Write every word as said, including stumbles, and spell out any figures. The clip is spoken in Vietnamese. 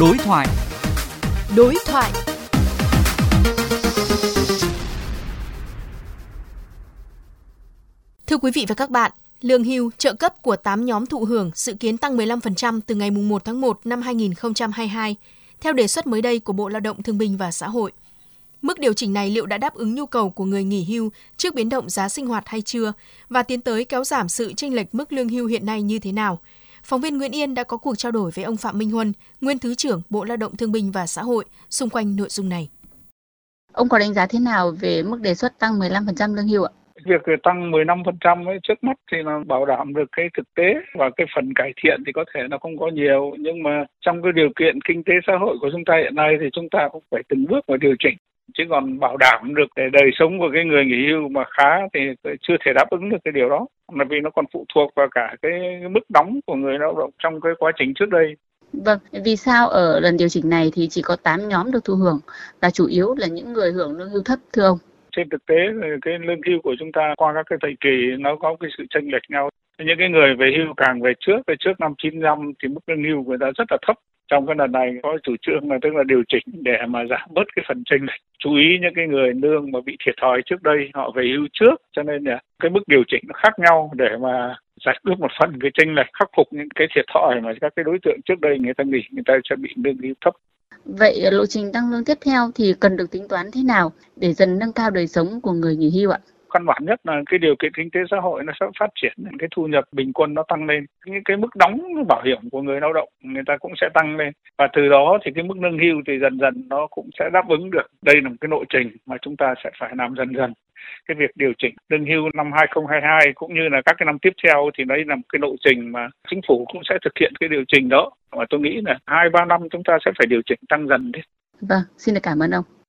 Đối thoại. Đối thoại. Thưa quý vị và các bạn, lương hưu, trợ cấp của tám nhóm thụ hưởng dự kiến tăng mười lăm phần trăm từ ngày mùng một tháng một năm hai nghìn không trăm hai mươi hai, theo đề xuất mới đây của Bộ Lao động Thương binh và Xã hội. Mức điều chỉnh này liệu đã đáp ứng nhu cầu của người nghỉ hưu trước biến động giá sinh hoạt hay chưa và tiến tới kéo giảm sự chênh lệch mức lương hưu hiện nay như thế nào? Phóng viên Nguyễn Yên đã có cuộc trao đổi với ông Phạm Minh Huân, Nguyên Thứ trưởng Bộ Lao động Thương binh và Xã hội xung quanh nội dung này. Ông có đánh giá thế nào về mức đề xuất tăng mười lăm phần trăm lương hưu ạ? Việc tăng mười lăm phần trăm ấy, trước mắt thì là bảo đảm được cái thực tế và cái phần cải thiện thì có thể nó không có nhiều, nhưng mà trong cái điều kiện kinh tế xã hội của chúng ta hiện nay thì chúng ta cũng phải từng bước mà điều chỉnh. Chứ còn bảo đảm được cái đời sống của cái người nghỉ hưu mà khá thì chưa thể đáp ứng được cái điều đó, bởi vì nó còn phụ thuộc vào cả cái mức đóng của người lao động trong cái quá trình trước đây. Vâng, vì sao ở lần điều chỉnh này thì chỉ có tám nhóm được thụ hưởng và chủ yếu là những người hưởng lương hưu thấp thưa ông? Trên thực tế, cái lương hưu của chúng ta qua các cái thời kỳ nó có cái sự chênh lệch nhau. Những cái người về hưu càng về trước, về trước năm chín mươi lăm thì mức lương hưu của người ta rất là thấp. Trong cái lần này có chủ trương là tức là điều chỉnh để mà giảm bớt cái phần chênh lệch. Chú ý những cái người lương mà bị thiệt thòi trước đây, họ về hưu trước, cho nên là cái mức điều chỉnh nó khác nhau để mà giải quyết một phần cái chênh lệch, khắc phục những cái thiệt thòi mà các cái đối tượng trước đây người ta nghỉ, người ta sẽ bị lương hưu thấp. Vậy lộ trình tăng lương tiếp theo thì cần được tính toán thế nào để dần nâng cao đời sống của người nghỉ hưu ạ? Căn bản nhất là cái điều kiện kinh tế xã hội nó sẽ phát triển, cái thu nhập bình quân nó tăng lên, những cái mức đóng bảo hiểm của người lao động người ta cũng sẽ tăng lên, và từ đó thì cái mức lương hưu thì dần dần nó cũng sẽ đáp ứng được. Đây là một cái lộ trình mà chúng ta sẽ phải làm dần dần. Cái việc điều chỉnh lương hưu năm hai nghìn không trăm hai mươi hai cũng như là các cái năm tiếp theo thì đây là một cái lộ trình mà chính phủ cũng sẽ thực hiện cái điều chỉnh đó, và tôi nghĩ là hai ba năm chúng ta sẽ phải điều chỉnh tăng dần đi. Vâng, xin được cảm ơn ông.